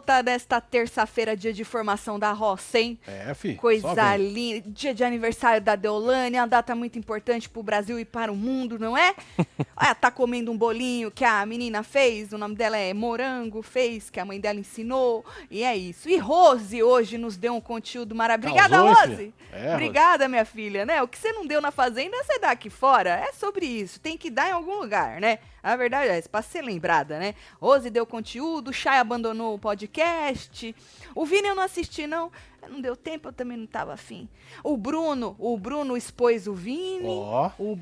volta desta terça-feira, dia de formação da roça, hein? É, fi. Coisa linda. Dia de aniversário da Deolane, uma data muito importante pro Brasil e para o mundo, não é? Ela tá comendo um bolinho que a menina fez, o nome dela é Morango, fez, que a mãe dela ensinou, e é isso. E Rose hoje nos deu um conteúdo maravilhoso. Obrigada, Rose! É, obrigada, Rose, minha filha, né? O que você não deu na fazenda, você dá aqui fora. É sobre isso, tem que dar em algum lugar, né? A verdade é essa, pra ser lembrada, né? Rose deu conteúdo, o Shay abandonou o podcast, o Vini eu não assisti, não. Não deu tempo, eu também não tava afim. O Bruno expôs o Vini. Oh.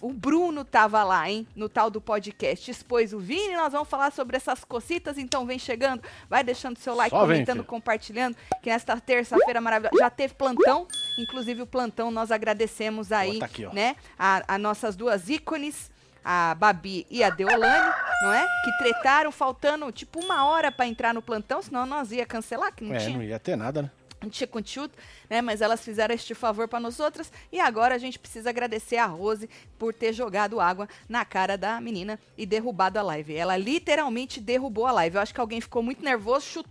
O Bruno tava lá, hein? No tal do podcast. Expôs o Vini, nós vamos falar sobre essas cocitas, então vem chegando, vai deixando seu like, comentando, compartilhando, que nesta terça-feira maravilhosa já teve plantão, inclusive o plantão nós agradecemos aí, tá aqui, né? A nossas duas ícones, a Babi e a Deolane, não é? Que tretaram, faltando tipo 1 hora pra entrar no plantão, senão nós ia cancelar, que não tinha. É, não ia ter nada, né? Não tinha conteúdo, né? Mas elas fizeram este favor para nós outras. E agora a gente precisa agradecer a Rose por ter jogado água na cara da menina e derrubado a live. Ela literalmente derrubou a live. Eu acho que alguém ficou muito nervoso,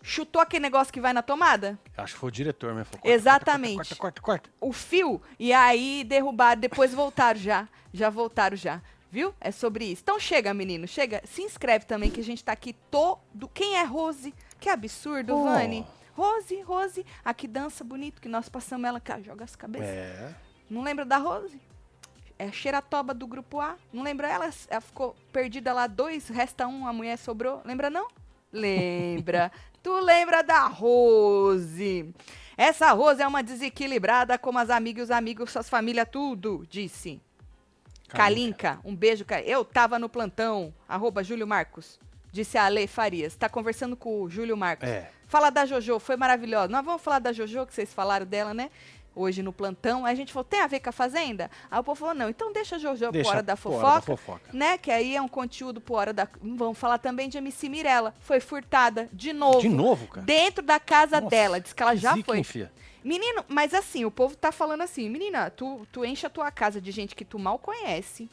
chutou aquele negócio que vai na tomada. Acho que foi o diretor, né? Exatamente. Corta. O fio. E aí derrubaram, depois voltaram já. Já voltaram já. Viu? É sobre isso. Então chega, menino, chega. Se inscreve também que a gente tá aqui todo... Quem é Rose? Que absurdo, Vani. Rose, a que dança bonito, que nós passamos ela, cara, joga as cabeças. É. Não lembra da Rose? É a xeratoba do grupo A. Não lembra ela? Ela ficou perdida lá, 2, resta 1, a mulher sobrou. Lembra não? Lembra. Tu lembra da Rose. Essa Rose é uma desequilibrada, como as amigas e os amigos, suas famílias, tudo, disse. Kalinka, um beijo, cara. Eu tava no plantão, @JúlioMarcos. Disse a Ale Farias. Tá conversando com o Júlio Marcos. É. Fala da Jojo, foi maravilhosa. Nós vamos falar da Jojo, que vocês falaram dela, né? Hoje no plantão. Aí a gente falou, tem a ver com a Fazenda? Aí o povo falou, não. Então deixa a Jojo pro Hora da Fofoca. Né? Que aí é um conteúdo pro Hora da... Vamos falar também de MC Mirella. Foi furtada de novo. De novo, cara? Dentro da casa dela. Diz que ela já foi. Enfia. Menino, mas assim, o povo tá falando assim, menina, tu enche a tua casa de gente que tu mal conhece.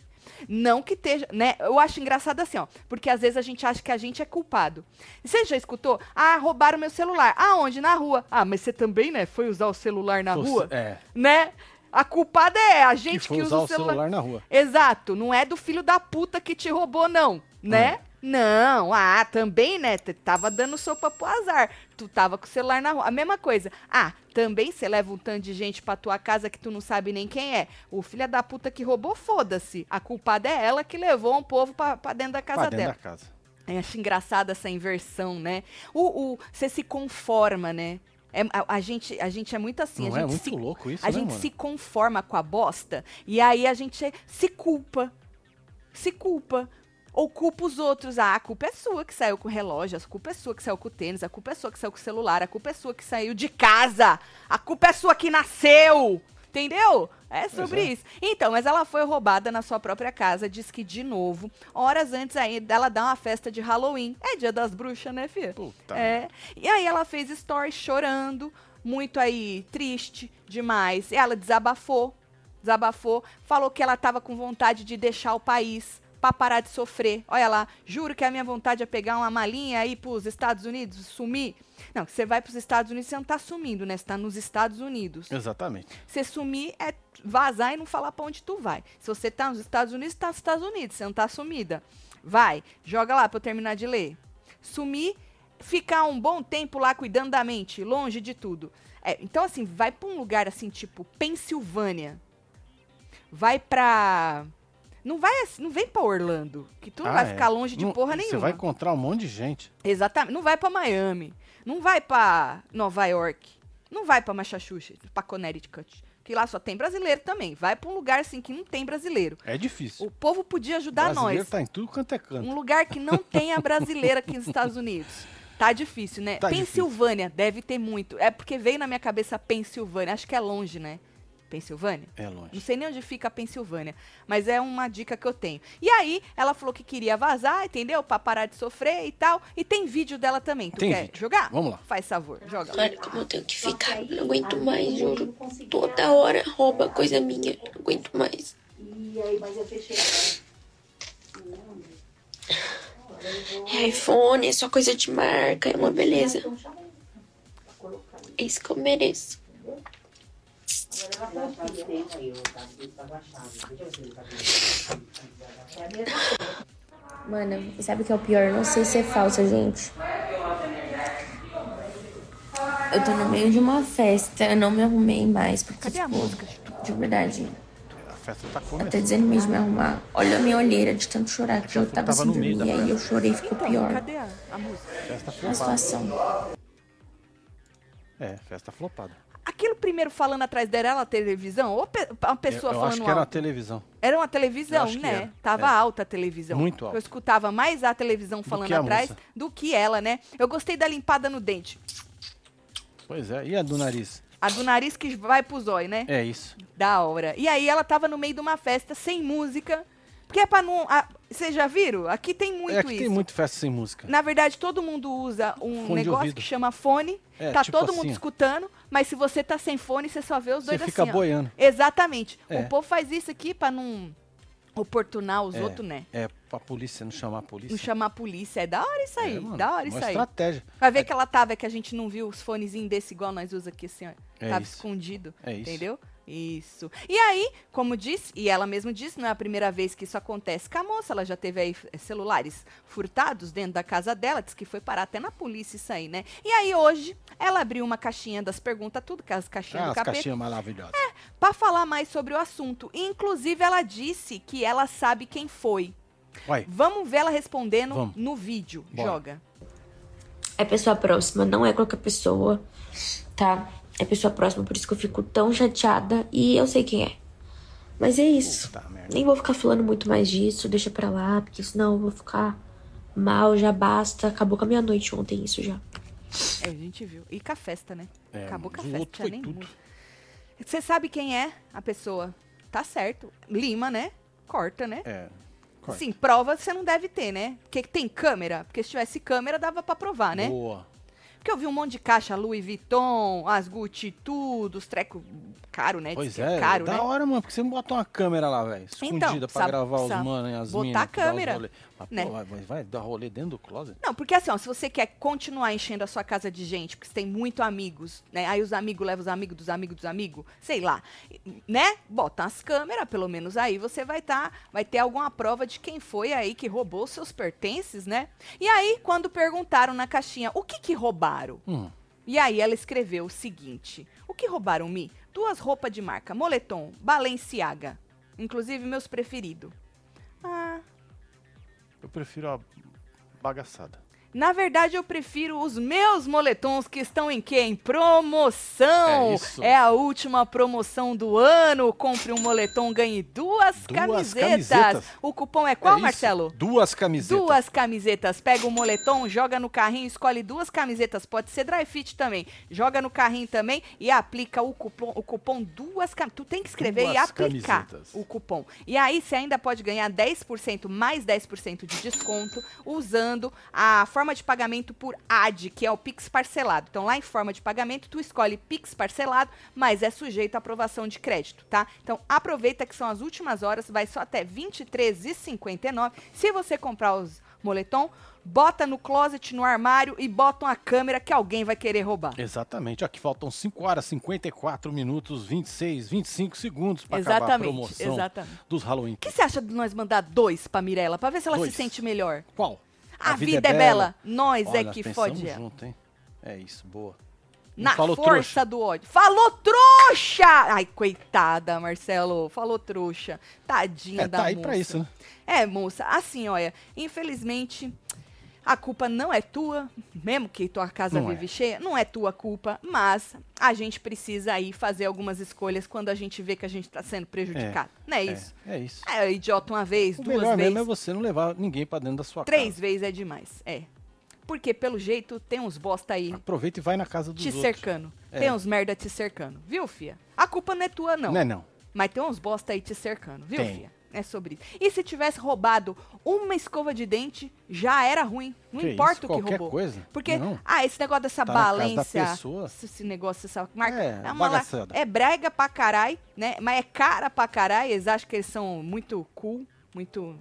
Não que esteja, né? Eu acho engraçado assim, ó. Porque às vezes a gente acha que a gente é culpado. Você já escutou? Ah, roubaram meu celular. Aonde? Na rua. Ah, mas você também, né? Foi usar o celular na rua? É. Né? A culpada é a gente que usa o celular na rua. Exato. Não é do filho da puta que te roubou, não. Né? Não. Ah, também, né? Tava dando sopa pro azar. Tu tava com o celular na rua. A mesma coisa. Ah, também você leva um tanto de gente pra tua casa que tu não sabe nem quem é. O filho da puta que roubou, foda-se. A culpada é ela que levou um povo pra dentro da casa dela. Pra dentro da casa. Eu acho engraçada essa inversão, né? Você se conforma, né? É, a gente é muito assim. Não, a gente é muito louco isso, né, mano? A gente se conforma com a bosta e aí a gente se culpa. Se culpa. Ou culpa os outros. Ah, a culpa é sua que saiu com o relógio, a culpa é sua que saiu com o tênis, a culpa é sua que saiu com o celular, a culpa é sua que saiu de casa, a culpa é sua que nasceu, entendeu? É sobre isso. Então, mas ela foi roubada na sua própria casa, diz que de novo, horas antes aí dela dar uma festa de Halloween. É dia das bruxas, né, filha? Puta. É. E aí ela fez stories chorando, muito aí, triste demais. E ela desabafou, falou que ela tava com vontade de deixar o país, pra parar de sofrer. Olha lá, juro que a minha vontade é pegar uma malinha e ir pros Estados Unidos, sumir. Não, você vai pros Estados Unidos, você não tá sumindo, né? Você tá nos Estados Unidos. Exatamente. Você sumir é vazar e não falar pra onde tu vai. Se você tá nos Estados Unidos, tá nos Estados Unidos, você não tá sumida. Vai, joga lá pra eu terminar de ler. Sumir, ficar um bom tempo lá cuidando da mente, longe de tudo. É, então, assim, vai pra um lugar, assim, tipo Pensilvânia. Vai pra... Não vem pra Orlando, que tu não vai ficar longe de porra nenhuma. Você vai encontrar um monte de gente. Exatamente. Não vai pra Miami, não vai pra Nova York, não vai pra Massachusetts, pra Connecticut, que lá só tem brasileiro também. Vai pra um lugar assim que não tem brasileiro. É difícil. O povo podia ajudar nós. O brasileiro tá em tudo quanto é canto. Um lugar que não tem a brasileira aqui nos Estados Unidos. Tá difícil, né? Tá Pensilvânia difícil. Deve ter muito. É porque veio na minha cabeça Pensilvânia, acho que é longe, né? Pensilvânia? É longe. Não sei nem onde fica a Pensilvânia, mas é uma dica que eu tenho. E aí, ela falou que queria vazar, entendeu? Pra parar de sofrer e tal. E tem vídeo dela também. Tu tem quer vídeo. Jogar? Vamos lá. Faz favor, joga. Olha como eu tenho que ficar. Não aguento mais, juro. Toda hora rouba coisa minha. Não aguento mais. E aí, mas eu fechei. É iPhone, é só coisa de marca, é uma beleza. É isso que eu mereço. Mano, sabe o que é o pior? Eu não sei se é falsa, gente. Eu tô no meio de uma festa, eu não me arrumei mais. Porque, cadê a música? De verdade. A festa tá começando. Eu tô dizendo mesmo de me arrumar. Olha a minha olheira de tanto chorar que eu tava sem dormir. E aí eu chorei e ficou pior. Cadê a música? A situação. É, festa flopada. Aquilo primeiro falando atrás dela era uma televisão? Ou uma pessoa eu falando alto? Eu acho que era a televisão. Era uma televisão, né? Era. Tava alta a televisão. Muito alta. Eu escutava mais a televisão falando atrás do que ela, né? Eu gostei da limpada no dente. Pois é, e a do nariz? A do nariz que vai pro zóio, né? É isso. Da hora. E aí ela tava no meio de uma festa sem música. Porque é pra não... Vocês já viram? Aqui tem muito isso. Aqui tem muito festa sem música. Na verdade, todo mundo usa um fone negócio que chama fone. É, tá tipo todo mundo escutando, mas se você tá sem fone, você só vê os dois assim. Você fica boiando. Exatamente. É. O povo faz isso aqui pra não oportunar os outros, né? É, pra polícia, não chamar a polícia. Não chamar a polícia. É da hora isso aí. É, da hora isso aí. Estratégia. Vai ver que ela tava, que a gente não viu os fonezinhos desse igual nós usa aqui, assim, ó. É tava isso. Escondido. É isso. Entendeu? Isso. E aí, como disse, e ela mesma disse, não é a primeira vez que isso acontece com a moça, ela já teve aí celulares furtados dentro da casa dela, disse que foi parar até na polícia isso aí, né? E aí hoje, ela abriu uma caixinha das perguntas, tudo, que as caixinhas do capeta. As caixinhas maravilhosas. É, pra falar mais sobre o assunto. Inclusive, ela disse que ela sabe quem foi. Oi. Vamos ver ela respondendo no vídeo. Bora. Joga. É pessoa próxima, não é qualquer pessoa, tá? É pessoa próxima, por isso que eu fico tão chateada. E eu sei quem é. Mas é isso. Nem vou ficar falando muito mais disso. Deixa pra lá, porque senão eu vou ficar mal, já basta. Acabou com a minha noite ontem, isso já. É, a gente viu. E com a festa, né? É, acabou com a festa. Foi nem tudo. Você sabe quem é a pessoa. Tá certo. Lima, né? Corta, né? É. Corta. Sim, prova você não deve ter, né? Porque tem câmera. Porque se tivesse câmera, dava pra provar, né? Boa. Porque eu vi um monte de caixa, Louis Vuitton, as Gucci, tudo, os trecos caros, né? Pois é, caro, da hora, mano, porque você não bota uma câmera lá, velho, escondida então, pra gravar os manos e as minas. Botar a câmera. Mas, né? Pô, vai dar rolê dentro do closet? Não, porque assim, ó, se você quer continuar enchendo a sua casa de gente, porque você tem muito amigos, né? Aí os amigos levam os amigos dos amigos dos amigos, sei lá, né? Bota as câmeras, pelo menos aí você vai ter alguma prova de quem foi aí que roubou os seus pertences, né? E aí, quando perguntaram na caixinha, o que roubaram? E aí ela escreveu o seguinte, o que roubaram, Mi? 2 roupas de marca, moletom, Balenciaga, inclusive meus preferidos. Ah... Eu prefiro a bagaçada. Na verdade, eu prefiro os meus moletons que estão em quê? Em promoção! É isso. É a última promoção do ano. Compre um moletom, ganhe 2 camisetas. O cupom é qual, Marcelo? 2 camisetas. 2 camisetas. Pega o moletom, joga no carrinho, escolhe 2 camisetas. Pode ser dry fit também. Joga no carrinho também e aplica o cupom 2 camisetas. Tu tem que escrever e aplicar o cupom. E aí, você ainda pode ganhar 10%, mais 10% de desconto, usando a forma de pagamento por AD, que é o Pix parcelado. Então, lá em forma de pagamento, tu escolhe Pix parcelado, mas é sujeito à aprovação de crédito, tá? Então, aproveita que são as últimas horas, vai só até 23h59. Se você comprar os moletom, bota no closet, no armário e bota uma câmera que alguém vai querer roubar. Exatamente. Aqui faltam 5 horas, 54 minutos, 26, 25 segundos para acabar a promoção dos Halloween. O que você acha de nós mandar 2 pra Mirella, pra ver se ela se sente melhor? Qual? A vida é bela, nós olha, é que fode ela. Junto, hein? É isso, boa. Na força trouxa. Do ódio. Falou trouxa! Ai, coitada, Marcelo. Falou trouxa. Tadinha da moça. Tá aí pra isso, né? É, moça. Assim, olha, infelizmente, a culpa não é tua, mesmo que tua casa vive cheia, não é tua culpa, mas a gente precisa aí fazer algumas escolhas quando a gente vê que a gente tá sendo prejudicado. Não é isso? É isso. É idiota uma vez, 2 vezes. O melhor mesmo é você não levar ninguém pra dentro da sua casa. 3 vezes é demais, é. Porque, pelo jeito, tem uns bosta aí. Aproveita e vai na casa dos outros. Te cercando. É. Tem uns merda te cercando. Viu, fia? A culpa não é tua, não. Não é, não. Mas tem uns bosta aí te cercando. Viu, fia? É sobre isso. E se tivesse roubado uma escova de dente, já era ruim. Não importa o que roubou. Coisa? Porque, não. Esse negócio dessa Balência, esse negócio dessa marca, é brega pra caralho, né? Mas é cara pra caralho. Eles acham que eles são muito cool. muito...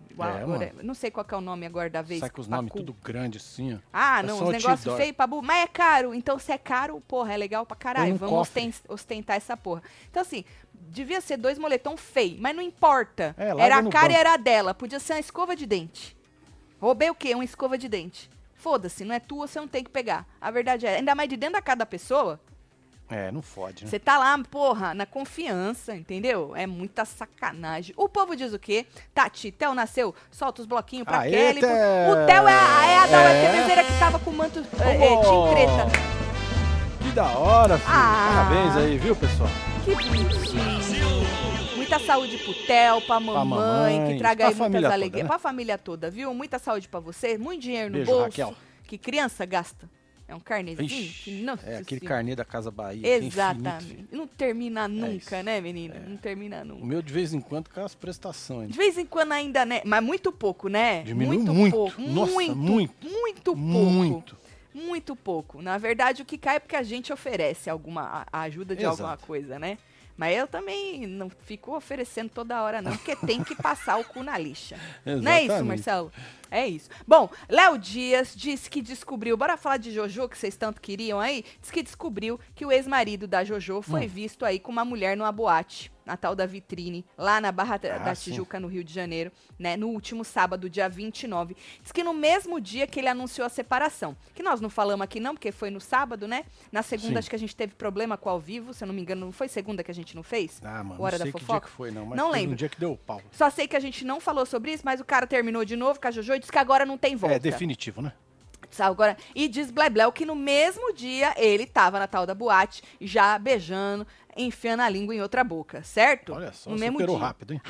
não sei qual que é o nome agora da vez. Sai com os nomes tudo grande assim, ó. Ah, não, os negócios feios, pabu. Mas é caro. Então, se é caro, porra, é legal pra caralho. Vamos ostentar essa porra. Então, assim, devia ser dois moletom feio, mas não importa. Era a cara e era a dela. Podia ser uma escova de dente. Roubei o quê? Uma escova de dente. Foda-se, não é tua, você não tem que pegar. A verdade é, ainda mais de dentro da casa da pessoa... É, não fode, né? Você tá lá, porra, na confiança, entendeu? É muita sacanagem. O povo diz o quê? Tati, Theo nasceu, solta os bloquinhos pra Kelly. O Theo é a da UFBzeira que tava com o manto de treta. Que da hora, filho. Parabéns aí, viu, pessoal? Que bonitinho. Muita saúde pro Theo, pra mamãe, que traga aí muitas alegrias. Toda, né? Pra família toda, viu? Muita saúde pra você, muito dinheiro no bolso. Raquel. Que criança gasta. É um carnezinho? Ixi, aquele carnê da Casa Bahia. Exatamente. Infinito, não termina nunca, né, menina? É. Não termina nunca. O meu, de vez em quando, cai as prestações. De vez em quando ainda, né? Mas muito pouco, né? Diminuiu muito. Pouco. Nossa, muito pouco. Muito pouco. Na verdade, o que cai é porque a gente oferece a ajuda de alguma coisa, né? Mas eu também não fico oferecendo toda hora, não, porque tem que passar o cu na lixa. Não é isso, Marcelo? É isso. Bom, Léo Dias disse que descobriu... Bora falar de Jojo, que vocês tanto queriam aí? Diz que descobriu que o ex-marido da Jojo foi visto aí com uma mulher numa boate, na tal da Vitrine, lá na Barra da Tijuca, no Rio de Janeiro, né? No último sábado, dia 29. Diz que no mesmo dia que ele anunciou a separação, que nós não falamos aqui não, porque foi no sábado, né? Na segunda, acho que a gente teve problema com o ao vivo, se eu não me engano, não foi segunda que a gente não fez? Ah, mano, Hora não sei da fofoca? Que dia que foi, não. Mas não lembro. Um dia que deu o pau. Só sei que a gente não falou sobre isso, mas o cara terminou de novo com a Jojo e disse que agora não tem volta. É definitivo, né? Agora, e diz Blebleu que no mesmo dia ele tava na tal da boate, já beijando, enfiando a língua em outra boca, certo? Olha só, no mesmo dia. Rápido, hein?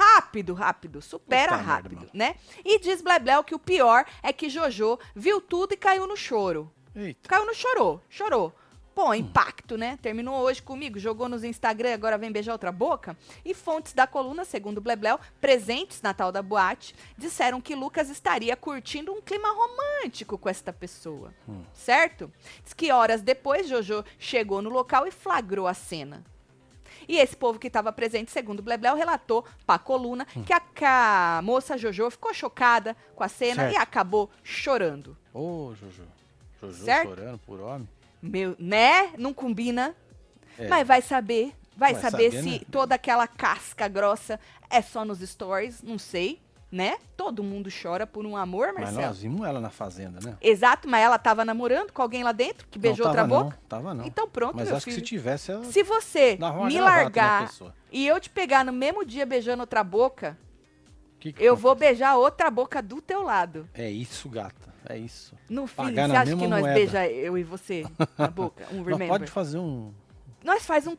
Rápido, supera puta rápido, merda, né? E diz Blebleu que o pior é que Jojo viu tudo e caiu no choro. Eita. Caiu no chorou. Bom, impacto, né? Terminou hoje comigo, jogou nos Instagram, agora vem beijar outra boca. E fontes da coluna, segundo Blebleu, presentes na tal da boate, disseram que Lucas estaria curtindo um clima romântico com esta pessoa, certo? Diz que horas depois, Jojo chegou no local e flagrou a cena. E esse povo que estava presente, segundo Blebleu, relatou pra coluna que a moça Jojo ficou chocada com a cena e acabou chorando. Ô, Jojo certo? Chorando por homem? Meu, né? Não combina. É. Mas vai saber. Vai saber se, né, toda aquela casca grossa é só nos stories. Não sei, né? Todo mundo chora por um amor, Marcelo. Mas nós vimos ela na fazenda, né? Exato, mas ela tava namorando com alguém lá dentro que beijou outra boca? Não, tava não. Então pronto, mas meu acho filho. Que se tivesse... Ela... Se você me largar e eu te pegar no mesmo dia beijando outra boca, eu vou beijar outra boca do teu lado. É isso, gata. É isso. No fim, você acha que nós beija eu e você na boca? Pode fazer um... Nós faz um...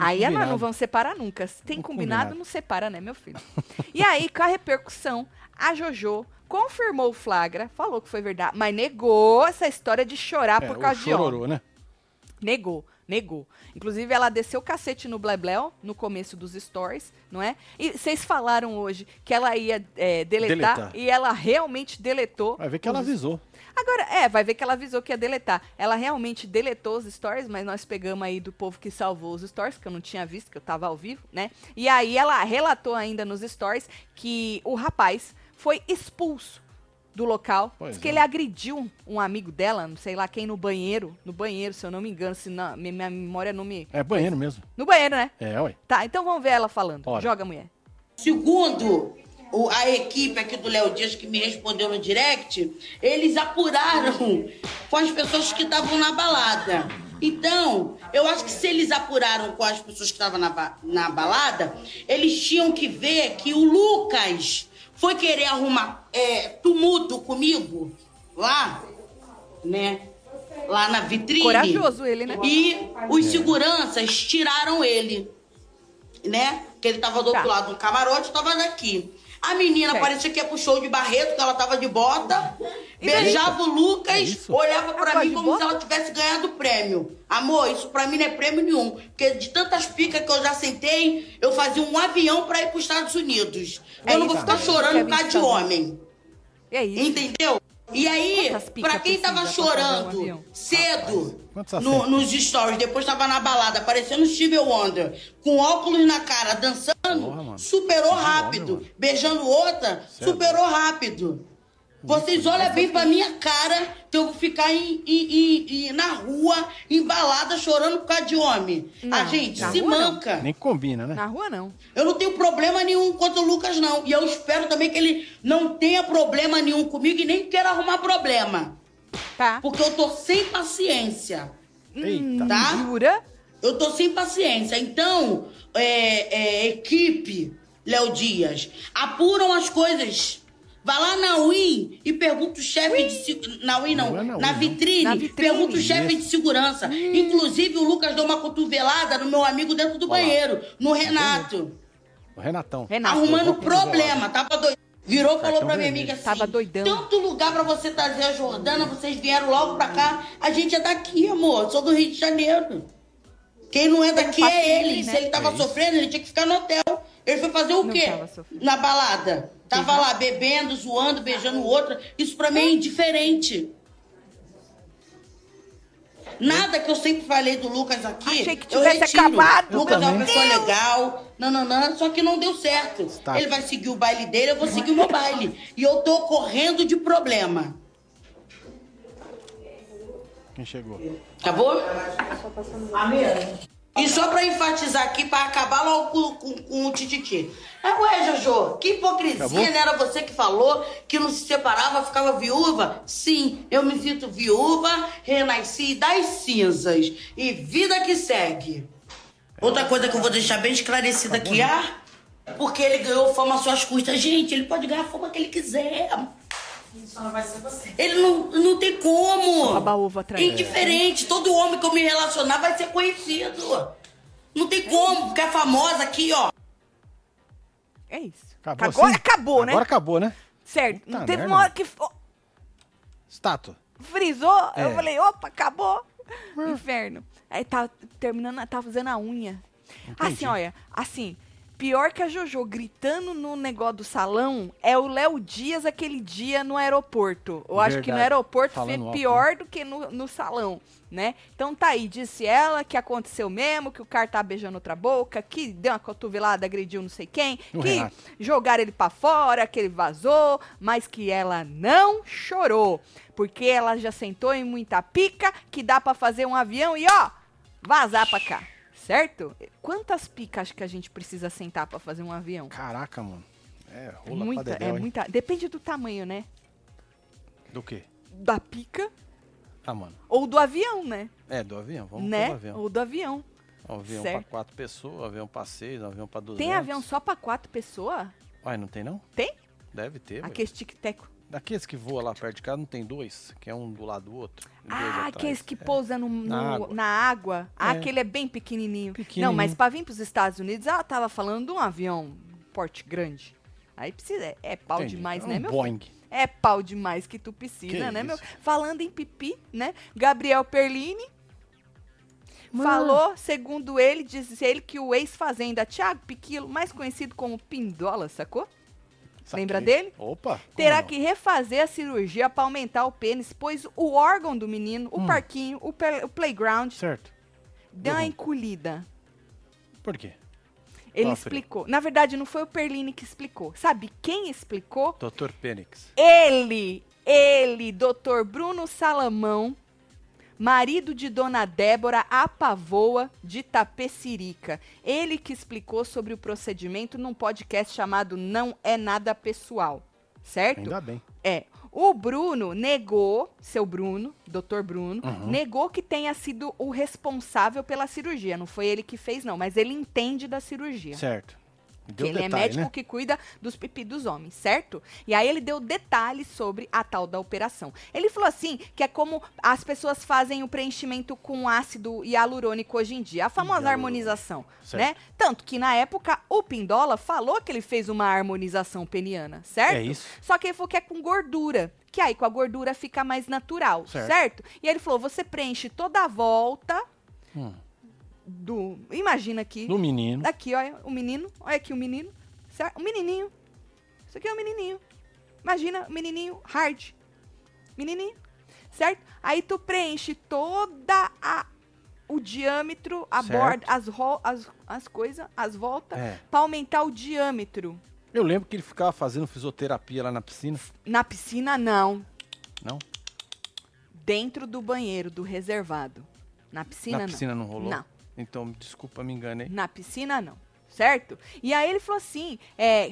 Aí elas não vão separar nunca. Se tem combinado, não separa, né, meu filho? E aí, com a repercussão, a Jojo confirmou o flagra, falou que foi verdade, mas negou essa história de chorar por causa de homem, né? Negou. Inclusive, ela desceu o cacete no Blebleu, no começo dos stories, não é? E vocês falaram hoje que ela ia deletar, e ela realmente deletou. Vai ver que ela avisou. Agora, vai ver que ela avisou que ia deletar. Ela realmente deletou os stories, mas nós pegamos aí do povo que salvou os stories, que eu não tinha visto, que eu tava ao vivo, né? E aí, ela relatou ainda nos stories que o rapaz foi expulso do local. Diz que ele agrediu um amigo dela, não sei lá quem, no banheiro, se eu não me engano, se na minha memória não me... É banheiro mesmo. No banheiro, né? Ué. Tá, então vamos ver ela falando. Olha. Joga, mulher. Segundo a equipe aqui do Léo Dias, que me respondeu no direct, eles apuraram com as pessoas que estavam na balada. Então, eu acho que se eles apuraram com as pessoas que estavam na balada, eles tinham que ver que o Lucas... Foi querer arrumar tumulto comigo lá, né? Lá na Vitrine. Corajoso ele, né? E os seguranças tiraram ele, né? Porque ele tava do outro lado do camarote, tava daqui. A menina parecia que ia pro show de Barreto, que ela tava de bota, beijava o Lucas, olhava pra mim como se ela tivesse ganhado o prêmio. Amor, isso pra mim não é prêmio nenhum, porque de tantas picas que eu já sentei, eu fazia um avião pra ir pros Estados Unidos. Eu não vou ficar chorando por causa de homem. É isso. Entendeu? E aí, pra quem tava chorando cedo nos stories, depois tava na balada, parecendo Steve Wonder, com óculos na cara, dançando, beijando, porra, superou rápido. Homem, beijando outra, certo, superou rápido. Vocês olham bem pra minha cara que eu vou ficar na rua, embalada, chorando por causa de homem. Não, a gente se manca. Não. Nem combina, né? Na rua, não. Eu não tenho problema nenhum contra o Lucas, não. E eu espero também que ele não tenha problema nenhum comigo e nem queira arrumar problema. Tá. Porque eu tô sem paciência. Eita. Tá? Jura? Eu tô sem paciência. Então, equipe, Léo Dias, apuram as coisas. Vai lá na Win e pergunta o chefe de segurança. Na Win, não. Na vitrine. Pergunta o chefe de segurança. Inclusive, o Lucas deu uma cotovelada no meu amigo dentro do banheiro, no Renato. O Renatão. Arrumando problema. Tava doido. Virou e falou pra minha amiga assim: tava doidão. Tanto lugar pra você trazer a Jordana, vocês vieram logo pra cá. A gente é daqui, amor. Sou do Rio de Janeiro. Quem não é daqui é ele. Se ele tava sofrendo, ele tinha que ficar no hotel. Ele foi fazer o quê? Na balada. Tava lá bebendo, zoando, beijando outra. Isso pra mim é indiferente. Nada que eu sempre falei do Lucas aqui. Achei que tivesse acabado. O Lucas é uma pessoa legal. Não. Só que não deu certo. Tá. Ele vai seguir o baile dele, eu vou seguir o meu baile. E eu tô correndo de problema. Quem chegou? Acabou? Amém. E só pra enfatizar aqui, pra acabar logo com o tititi. Ué, Jojo, que hipocrisia, acabou? Né? Era você que falou que não se separava, ficava viúva? Sim, eu me sinto viúva, renasci das cinzas. E vida que segue. Outra coisa que eu vou deixar bem esclarecida aqui, porque ele ganhou fama às suas custas. Gente, ele pode ganhar a fama que ele quiser. Só não vai ser você. Ele não tem como. Indiferente. Todo homem que eu me relacionar vai ser conhecido. Não tem como, porque é famosa aqui, ó. É isso. Acabou, agora sim. Acabou, né? Agora acabou, né? Certo. Puta, teve merda. Uma hora que... Estátua. Frisou. Eu falei, opa, acabou. Inferno. Aí tava terminando, tava fazendo a unha. Entendi. Assim, olha, assim... Pior que a Jojo gritando no negócio do salão é o Léo Dias aquele dia no aeroporto. Eu acho que no aeroporto foi pior do que no salão, né? Então tá aí, disse ela que aconteceu mesmo, que o cara tá beijando outra boca, que deu uma cotovelada, agrediu não sei quem, que jogaram ele pra fora, que ele vazou, mas que ela não chorou, porque ela já sentou em muita pica, que dá pra fazer um avião e ó, vazar pra cá. Certo? Quantas picas acho que a gente precisa sentar pra fazer um avião? Caraca, mano. É, rola muita, pra dedéu, muita. Depende do tamanho, né? Do quê? Da pica. Ah, mano. Ou do avião, né? É, do avião. Vamos né? pro avião. Ou do avião. Avião certo. Pra 4 pessoas, avião pra 6, avião pra 200. Tem avião só pra 4 pessoas? Uai, não tem não? Tem? Deve ter. Aqueles tic-teco. Daqueles que voam lá perto de casa, não tem 2? Que é um do lado do outro? Ah, aqueles que pousam na água. Ah, aquele é bem pequenininho. Não, mas pra vir pros Estados Unidos, ela tava falando de um avião porte grande. Aí precisa. É pau entendi. Demais, é um né, meu Boeing. Filho? É pau demais que tu precisa, que né, isso? meu? Falando em pipi, né? Gabriel Perlini falou, segundo ele, diz ele que o ex-fazenda Thiago Piquilo, mais conhecido como Pindola, sacou? Lembra dele? Opa! Terá que refazer a cirurgia para aumentar o pênis, pois o órgão do menino, o parquinho, o playground... Certo. Deu uma encolhida. Por quê? Ele explicou. Na verdade, não foi o Perlini que explicou. Sabe quem explicou? Dr. Pênix. Ele, Dr. Bruno Salomão, marido de Dona Débora, a Pavoa de Tapecirica. Ele que explicou sobre o procedimento num podcast chamado Não É Nada Pessoal, certo? Ainda bem. É. O Bruno negou, Dr. Bruno, negou que tenha sido o responsável pela cirurgia. Não foi ele que fez, não, mas ele entende da cirurgia. Certo. Deu ele detalhe, é médico, né? Que cuida dos pipi dos homens, certo? E aí ele deu detalhes sobre a tal da operação. Ele falou assim, que é como as pessoas fazem o preenchimento com ácido hialurônico hoje em dia. A famosa harmonização, certo. Né? Tanto que na época o Pindola falou que ele fez uma harmonização peniana, certo? É isso. Só que ele falou que é com gordura. Que aí com a gordura fica mais natural, certo? E aí ele falou, você preenche toda a volta... Imagina aqui. Do menino. Aqui, olha, o menino. Olha aqui o menino. O menininho. Isso aqui é o menininho. Imagina, o menininho hard. Menininho. Certo? Aí tu preenche toda a o diâmetro, a borda, as coisas, as voltas, pra aumentar o diâmetro. Eu lembro que ele ficava fazendo fisioterapia lá na piscina. Na piscina, não. Não? Dentro do banheiro, do reservado. Na piscina, não. Na piscina não rolou? Não. Então, desculpa, me enganei. Na piscina, não. Certo? E aí ele falou assim,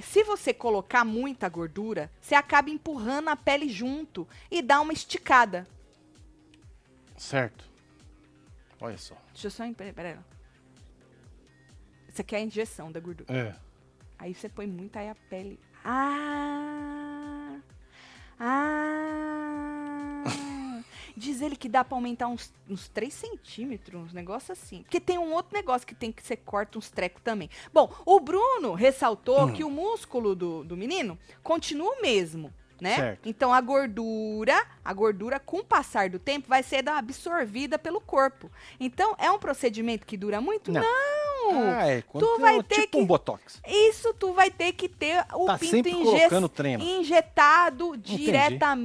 se você colocar muita gordura, você acaba empurrando a pele junto e dá uma esticada. Certo. Olha só. Deixa eu só... Peraí. Isso aqui é a injeção da gordura. É. Aí você põe muito, aí a pele... Diz ele que dá pra aumentar uns 3 centímetros, uns negócios assim. Porque tem um outro negócio que tem que ser corta uns trecos também. Bom, o Bruno ressaltou que o músculo do menino continua o mesmo, né? Certo. Então a gordura com o passar do tempo vai ser absorvida pelo corpo. Então é um procedimento que dura muito? Não! Tu vai ter tipo que... um botox. Isso, tu vai ter que ter o pinto injetado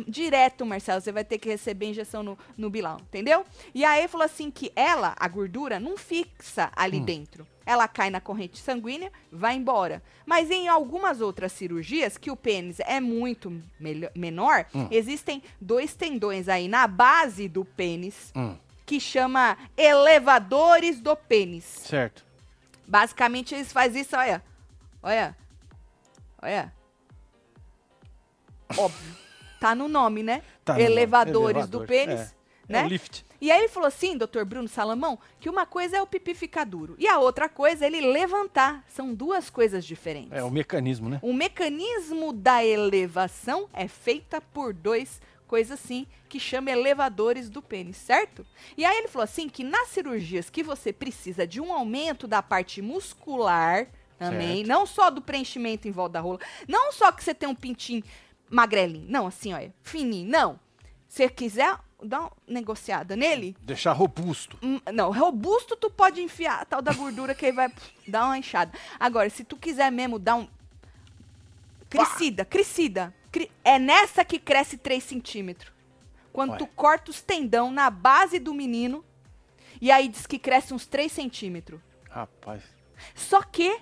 direto, Marcelo. Você vai ter que receber injeção no bilão, entendeu? E aí falou assim que a gordura, não fixa ali dentro. Ela cai na corrente sanguínea, vai embora. Mas em algumas outras cirurgias, que o pênis é muito menor, existem 2 tendões aí na base do pênis, que chama elevadores do pênis. Certo. Basicamente, eles fazem isso, olha. Óbvio. Tá no nome, né? Tá elevadores do pênis, né? É o lift. E aí ele falou assim, Dr. Bruno Salomão, que uma coisa é o pipi ficar duro e a outra coisa é ele levantar. São 2 coisas diferentes. É o mecanismo, né? O mecanismo da elevação é feita por 2 coisas assim, que chama elevadores do pênis, certo? E aí ele falou assim que nas cirurgias que você precisa de um aumento da parte muscular também, certo, não só do preenchimento em volta da rola, não só que você tem um pintinho magrelinho, não, assim, olha, fininho, não. Se você quiser... Dá uma negociada nele. Deixar robusto. Não, robusto tu pode enfiar a tal da gordura que aí vai dar uma inchada. Agora, se tu quiser mesmo dar um... Crescida. É nessa que cresce 3 centímetros. Quando tu corta os tendão na base do menino, e aí diz que cresce uns 3 centímetros. Rapaz. Só que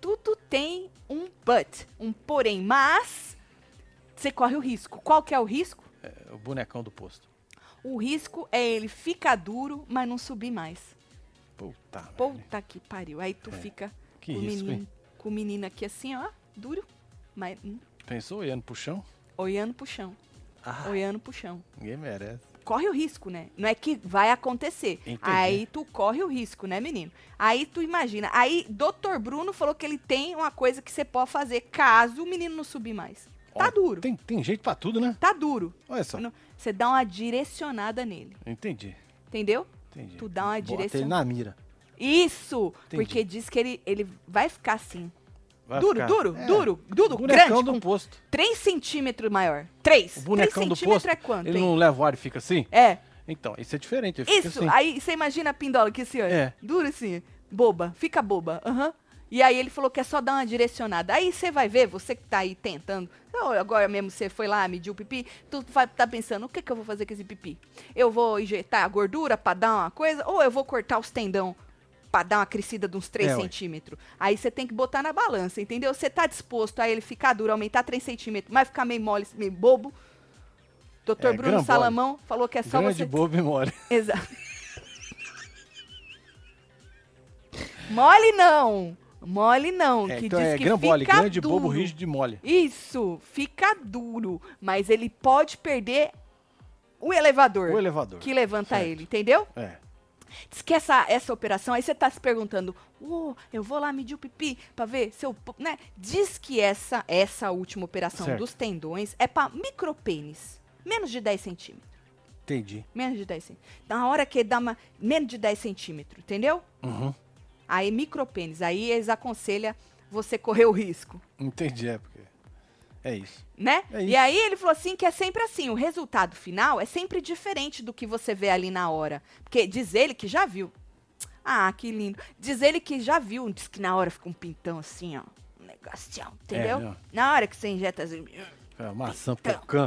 tudo tem um but, um porém. Mas, você corre o risco. Qual que é o risco? O bonecão do posto. O risco é ele ficar duro, mas não subir mais. Puta que pariu. Aí tu fica que com risco, o menino aqui assim, ó, duro. Mas... Pensou olhando pro chão? Olhando pro chão. Ninguém merece. Corre o risco, né? Não é que vai acontecer. Entendi. Aí tu corre o risco, né, menino? Aí tu imagina. Aí Dr. Bruno falou que ele tem uma coisa que você pode fazer caso o menino não subir mais. Tá duro. Tem jeito pra tudo, né? Tá duro. Olha só. Você dá uma direcionada nele. Entendi. Entendeu? Entendi. Tu dá uma direcionada. Bota ele na mira. Isso! Entendi. Porque diz que ele vai ficar assim. Vai duro, ficar. Duro, grande. O bonecão do posto. 3 centímetros maior. 3. O bonecão do posto, é quanto, ele não leva o ar e fica assim? É. Então, isso é diferente. Isso, assim. Aí você imagina a Pindola que assim, ó. É. Duro assim, boba. Fica boba. Aham. E aí ele falou que é só dar uma direcionada. Aí você vai ver, você que tá aí tentando. Agora mesmo você foi lá, mediu o pipi. Tu tá pensando, o que eu vou fazer com esse pipi? Eu vou injetar a gordura pra dar uma coisa? Ou eu vou cortar os tendão pra dar uma crescida de uns 3 centímetros? Aí você tem que botar na balança, entendeu? Você tá disposto a ele ficar duro, aumentar 3 centímetros, mas ficar meio mole, meio bobo? Dr. Bruno Salomão falou que é só grande, você... Grande, bobo e mole. Exato. Mole não! Mole não, que então diz que grambole, fica grande, duro. Bobo, rígido e mole. Isso, fica duro, mas ele pode perder o elevador que levanta ele, entendeu? É. Diz que essa operação, aí você tá se perguntando, eu vou lá medir o pipi pra ver se eu... Né? Diz que essa última operação dos tendões é pra micropênis, menos de 10 centímetros. Entendi. Menos de 10 centímetros. Na hora que dá menos de 10 centímetros, entendeu? Uhum. Aí, micropênis. Aí, eles aconselham você correr o risco. Entendi, porque é isso. Né? É isso. E aí, ele falou assim que é sempre assim. O resultado final é sempre diferente do que você vê ali na hora. Porque diz ele que já viu. Ah, que lindo. Diz ele que já viu. Diz que na hora fica um pintão assim, ó. Um negocinho, entendeu? Na hora que você injeta... Assim, maçã pintão. Pocã.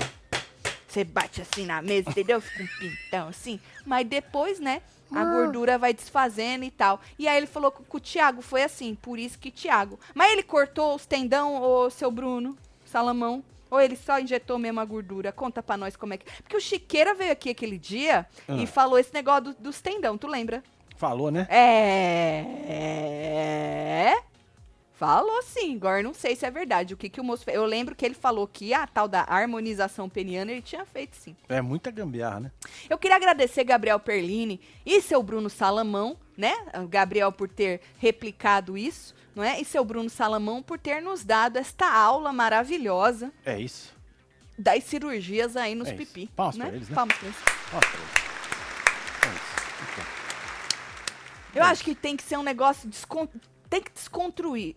Você bate assim na mesa, entendeu? Fica um pintão assim. Mas depois, né, a gordura vai desfazendo e tal. E aí ele falou que o Thiago foi assim, por isso que Thiago. Mas ele cortou os tendão, ô seu Bruno Salomão? Ou ele só injetou mesmo a gordura? Conta pra nós como é que... Porque o Chiqueira veio aqui aquele dia e falou esse negócio dos tendão, tu lembra? Falou, né? Falou sim, agora não sei se é verdade. O que o moço fez? Eu lembro que ele falou que a tal da harmonização peniana ele tinha feito sim. É muita gambiarra, né? Eu queria agradecer Gabriel Perlini e seu Bruno Salomão, né? O Gabriel por ter replicado isso, não é? E seu Bruno Salomão por ter nos dado esta aula maravilhosa. É isso. Das cirurgias aí nos pipi. Palmas, né? Pra eles, né? Palmas pra eles. Palmas pra eles. É isso. Então. Eu acho que tem que ser um negócio tem que desconstruir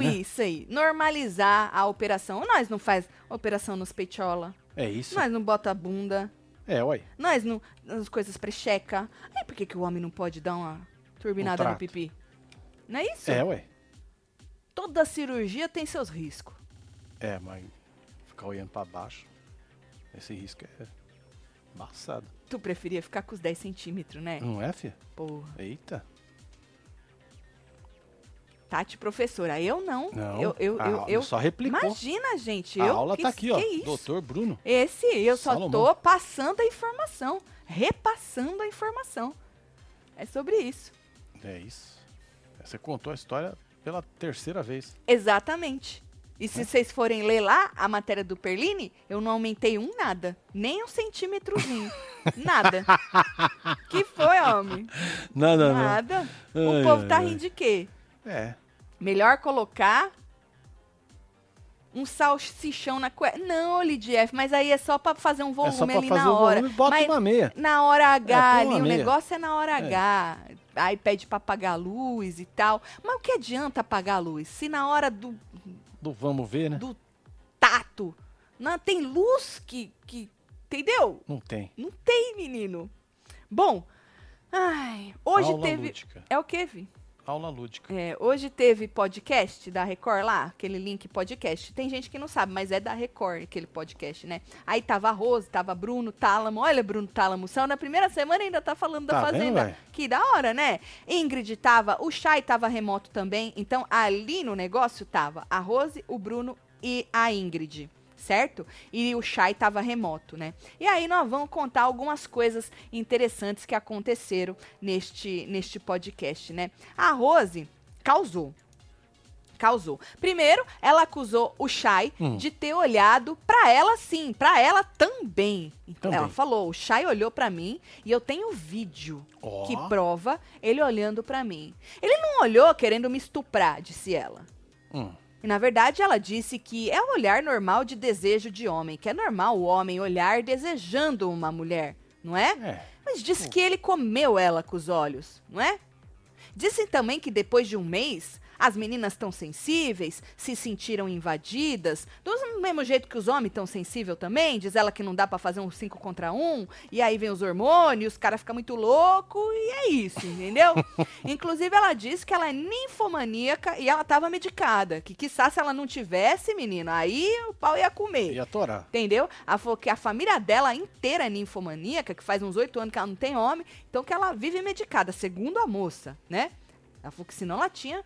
né? Isso aí. Normalizar a operação. Nós não faz operação nos peitiola. É isso. Nós não bota a bunda. É, ué. Nós não... As coisas precheca. Aí por que o homem não pode dar uma turbinada no pipi? Não é isso? É, ué. Toda cirurgia tem seus riscos. É, mas ficar olhando pra baixo, esse risco é embaçado. Tu preferia ficar com os 10 centímetros, né? Não é, filha? Porra. Eita. Tati, professora, eu não. Não, eu só replicou. Imagina, gente. A aula tá aqui, ó. Doutor Bruno. Eu Salomão. Só tô passando a informação. Repassando a informação. É sobre isso. É isso. Você contou a história pela terceira vez. Exatamente. E se vocês forem ler lá a matéria do Perlini, eu não aumentei nada. Nem um centímetrozinho. Nada. Que foi, homem? Nada, não. Nada. O povo tá rindo de quê? É. Melhor colocar um salsichão na cueca. Não, Lidia, mas aí é só pra fazer um volume ali na hora. Volume, bota mas uma meia. Na hora H ali, o negócio é na hora H. Aí pede pra apagar a luz e tal. Mas o que adianta apagar a luz? Se na hora do vamos ver, né? Do tato. Não tem luz que entendeu? Não tem. Não tem, menino. Bom, hoje aula teve... Lúdica. É o que, Vi? Aula lúdica. Hoje teve podcast da Record lá, aquele link podcast. Tem gente que não sabe, mas é da Record aquele podcast, né? Aí tava a Rose, tava Bruno Tálamo. Olha, Bruno Tálamo, só na primeira semana ainda tá falando da Fazenda. Bem, que da hora, né? Ingrid tava, o Shay tava remoto também. Então, ali no negócio tava a Rose, o Bruno e a Ingrid, certo? E o Shay tava remoto, né? E aí nós vamos contar algumas coisas interessantes que aconteceram neste podcast, né? A Rose causou. Primeiro, ela acusou o Shay de ter olhado pra ela sim, pra ela também. Então, ela falou, o Shay olhou pra mim e eu tenho vídeo que prova ele olhando pra mim. Ele não olhou querendo me estuprar, disse ela. E, na verdade, ela disse que é o olhar normal de desejo de homem, que é normal o homem olhar desejando uma mulher, não é? Mas disse que ele comeu ela com os olhos, não é? Disse também que depois de um mês, as meninas estão sensíveis, se sentiram invadidas, do mesmo jeito que os homens estão sensíveis também, diz ela que não dá pra fazer um 5 contra 1, e aí vem os hormônios, os caras ficam muito loucos, e é isso, entendeu? Inclusive, ela disse que ela é ninfomaníaca e ela tava medicada, que quiçá se ela não tivesse, menina, aí o pau ia comer. Ia torar. Entendeu? Ela falou que a família dela inteira é ninfomaníaca, que faz uns 8 anos que ela não tem homem, então que ela vive medicada, segundo a moça, né? Ela falou que senão ela tinha...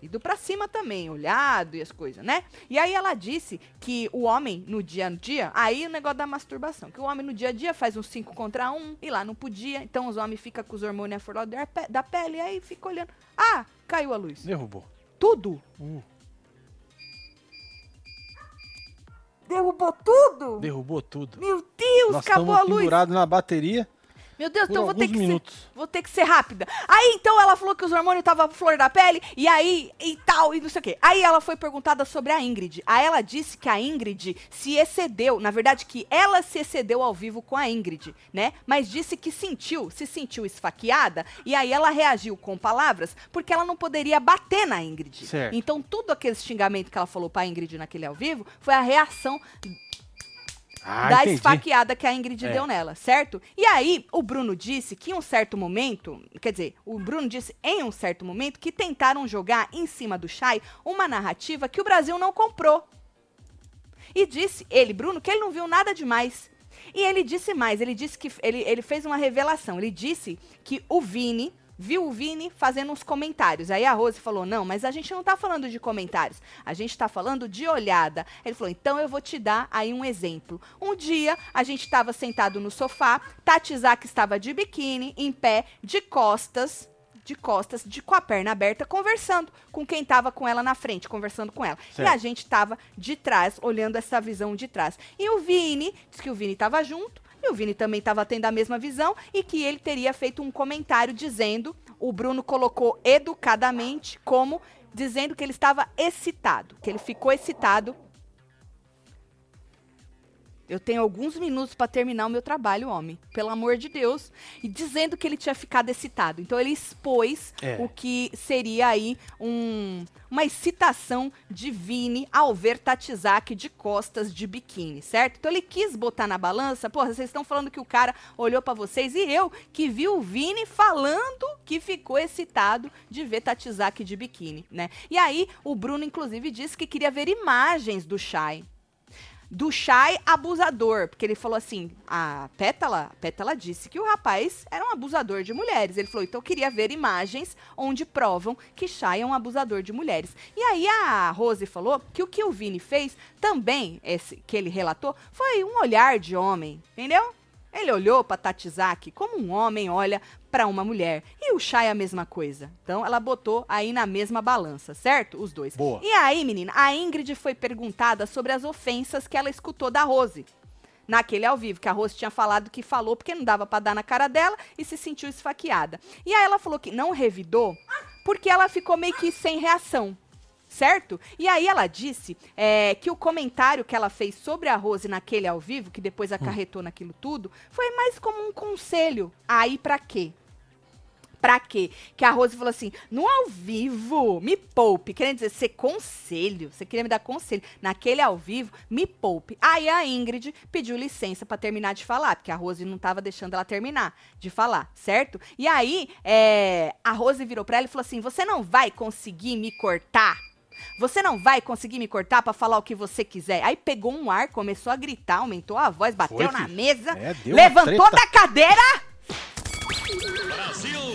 ido pra cima também, olhado e as coisas, né? E aí ela disse que o homem no dia a dia... Aí o negócio da masturbação. Que o homem no dia a dia faz uns 5 contra 1 e lá não podia. Então os homens ficam com os hormônios à flor da pele e aí fica olhando. Ah, caiu a luz. Derrubou. Tudo? Derrubou tudo? Derrubou tudo. Meu Deus, nós acabou a luz. Nós estamos pendurados na bateria. Meu Deus, então vou ter que ser rápida. Aí, então, ela falou que os hormônios estavam flor da pele, e aí, e tal, e não sei o quê. Aí, ela foi perguntada sobre a Ingrid. Aí, ela disse que a Ingrid se excedeu. Na verdade, que ela se excedeu ao vivo com a Ingrid, né? Mas disse que se sentiu esfaqueada, e aí ela reagiu com palavras, porque ela não poderia bater na Ingrid. Certo. Então, tudo aquele xingamento que ela falou pra Ingrid naquele ao vivo, foi a reação... esfaqueada que a Ingrid deu nela, certo? E aí, o Bruno disse que em um certo momento... Quer dizer, o Bruno disse em um certo momento que tentaram jogar em cima do Shay uma narrativa que o Brasil não comprou. E disse, ele, Bruno, que ele não viu nada demais. E ele disse mais, ele disse que ele fez uma revelação. Ele disse que o Vini viu o Vini fazendo uns comentários. Aí a Rose falou, não, mas a gente não tá falando de comentários, a gente tá falando de olhada. Ele falou, então eu vou te dar aí um exemplo. Um dia, a gente tava sentado no sofá, Tati Zaki estava de biquíni, em pé, de costas, com a perna aberta, conversando com quem tava com ela na frente, conversando com ela. Certo. E a gente tava de trás, olhando essa visão de trás. E o Vini, diz que o Vini tava junto, e o Vini também estava tendo a mesma visão e que ele teria feito um comentário dizendo, o Bruno colocou educadamente como dizendo que ele estava excitado, que ele ficou excitado. Eu tenho alguns minutos para terminar o meu trabalho, homem, pelo amor de Deus. E dizendo que ele tinha ficado excitado. Então ele expôs o que seria aí uma excitação de Vini ao ver Tati Zaki de costas, de biquíni, certo? Então ele quis botar na balança, porra, vocês estão falando que o cara olhou para vocês e eu que vi o Vini falando que ficou excitado de ver Tati Zaki de biquíni, né? E aí o Bruno, inclusive, disse que queria ver imagens do Shay. Do Shay abusador, porque ele falou assim, a Pétala disse que o rapaz era um abusador de mulheres. Ele falou, então eu queria ver imagens onde provam que Shay é um abusador de mulheres. E aí a Rose falou que o Vini fez também, esse que ele relatou, foi um olhar de homem, entendeu? Ele olhou pra Tati Zaki como um homem olha pra uma mulher. E o Shay é a mesma coisa. Então, ela botou aí na mesma balança, certo? Os dois. Boa. E aí, menina, a Ingrid foi perguntada sobre as ofensas que ela escutou da Rose. Naquele ao vivo, que a Rose tinha falado que falou porque não dava pra dar na cara dela e se sentiu esfaqueada. E aí ela falou que não revidou porque ela ficou meio que sem reação. Certo? E aí ela disse que o comentário que ela fez sobre a Rose naquele ao vivo, que depois acarretou naquilo tudo, foi mais como um conselho. Aí pra quê? Pra quê? Que a Rose falou assim, no ao vivo, me poupe. Querendo dizer, ser conselho. Você queria me dar conselho. Naquele ao vivo, me poupe. Aí a Ingrid pediu licença pra terminar de falar, porque a Rose não tava deixando ela terminar de falar, certo? E aí, a Rose virou pra ela e falou assim, você não vai conseguir me cortar? Você não vai conseguir me cortar pra falar o que você quiser. Aí pegou um ar, começou a gritar, aumentou a voz, bateu na mesa, levantou da cadeira,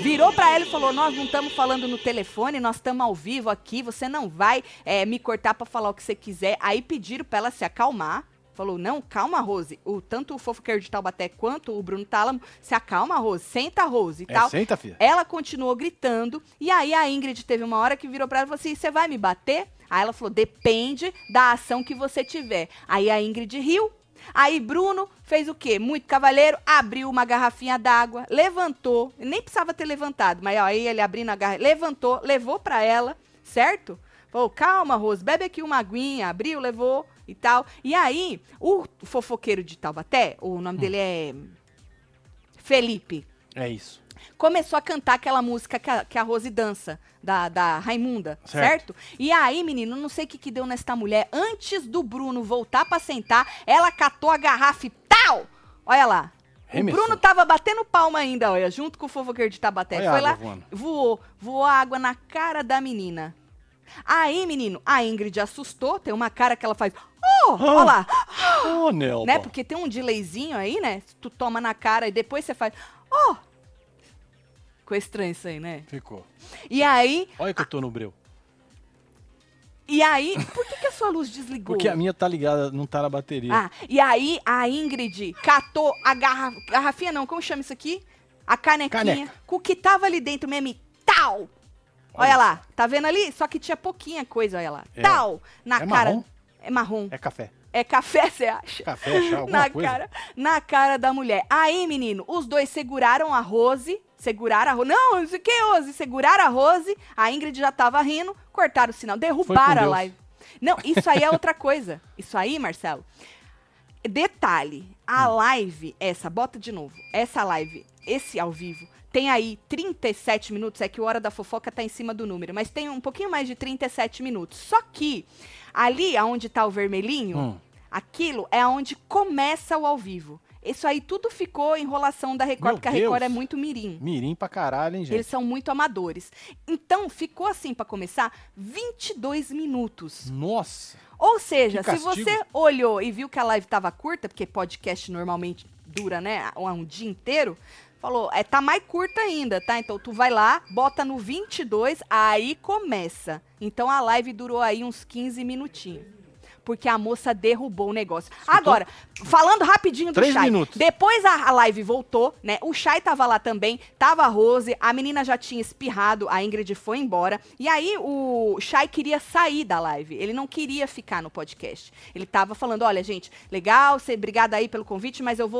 virou pra ela e falou, nós não estamos falando no telefone, nós estamos ao vivo aqui, você não vai me cortar pra falar o que você quiser. Aí pediram pra ela se acalmar. Falou, não, calma, Rose. Tanto o Fofoqueiro de Taubaté quanto o Bruno Tálamo, se acalma, Rose. Senta, Rose e tal. Senta, filha. Ela continuou gritando. E aí a Ingrid teve uma hora que virou pra ela e falou assim, você vai me bater? Aí ela falou, depende da ação que você tiver. Aí a Ingrid riu. Aí Bruno fez o quê? Muito cavaleiro, abriu uma garrafinha d'água, levantou. Nem precisava ter levantado, mas aí ele abrindo a garrafa, levantou, levou pra ela, certo? Falou, calma, Rose, bebe aqui uma aguinha. Abriu, levou e tal. E aí, o fofoqueiro de Taubaté, o nome dele é Felipe. É isso. Começou a cantar aquela música que a Rose dança, da Raimunda, certo? E aí, menino, não sei o que deu nesta mulher. Antes do Bruno voltar pra sentar, ela catou a garrafa e tal. Olha lá. Remessou. O Bruno tava batendo palma ainda, olha, junto com o fofoqueiro de Taubaté. Foi lá, voou água na cara da menina. Aí, menino, a Ingrid assustou, tem uma cara que ela faz, olha lá, né, porque tem um delayzinho aí, né, tu toma na cara e depois você faz, ficou estranho isso aí, né? Ficou. E aí... Olha que eu tô no breu. E aí, por que a sua luz desligou? Porque a minha tá ligada, não tá na bateria. E aí a Ingrid catou a garrafinha, não, como chama isso aqui? A canequinha, com o que tava ali dentro mesmo e tal... Olha lá, tá vendo ali? Só que tinha pouquinha coisa, olha lá. Tal, na cara... Marrom? É marrom. É café. É café, você acha? Café, chá, alguma coisa. Na cara da mulher. Aí, menino, os dois seguraram a Rose... Não, não sei o que, Rose. Seguraram a Rose, a Ingrid já tava rindo, cortaram o sinal, derrubaram a live. Não, isso aí é outra coisa. Isso aí, Marcelo... Detalhe, a live... Essa, bota de novo. Essa live, esse ao vivo... Tem aí 37 minutos, é que o Hora da Fofoca tá em cima do número, mas tem um pouquinho mais de 37 minutos. Só que ali onde tá o vermelhinho, aquilo é onde começa o ao vivo. Isso aí tudo ficou enrolação da Record, porque a Record é muito mirim. Mirim pra caralho, hein, gente? Eles são muito amadores. Então, ficou assim, pra começar, 22 minutos. Nossa! Ou seja, se você olhou e viu que a live tava curta, porque podcast normalmente dura, né, um dia inteiro, falou, tá mais curta ainda, tá? Então, tu vai lá, bota no 22, aí começa. Então, a live durou aí uns 15 minutinhos. Porque a moça derrubou o negócio. Escutou? Agora, falando rapidinho do Shay. Minutos. Depois a live voltou, né? O Shay tava lá também, tava a Rose, a menina já tinha espirrado, a Ingrid foi embora. E aí o Shay queria sair da live, ele não queria ficar no podcast. Ele tava falando, olha, gente, legal, obrigada aí pelo convite, mas eu vou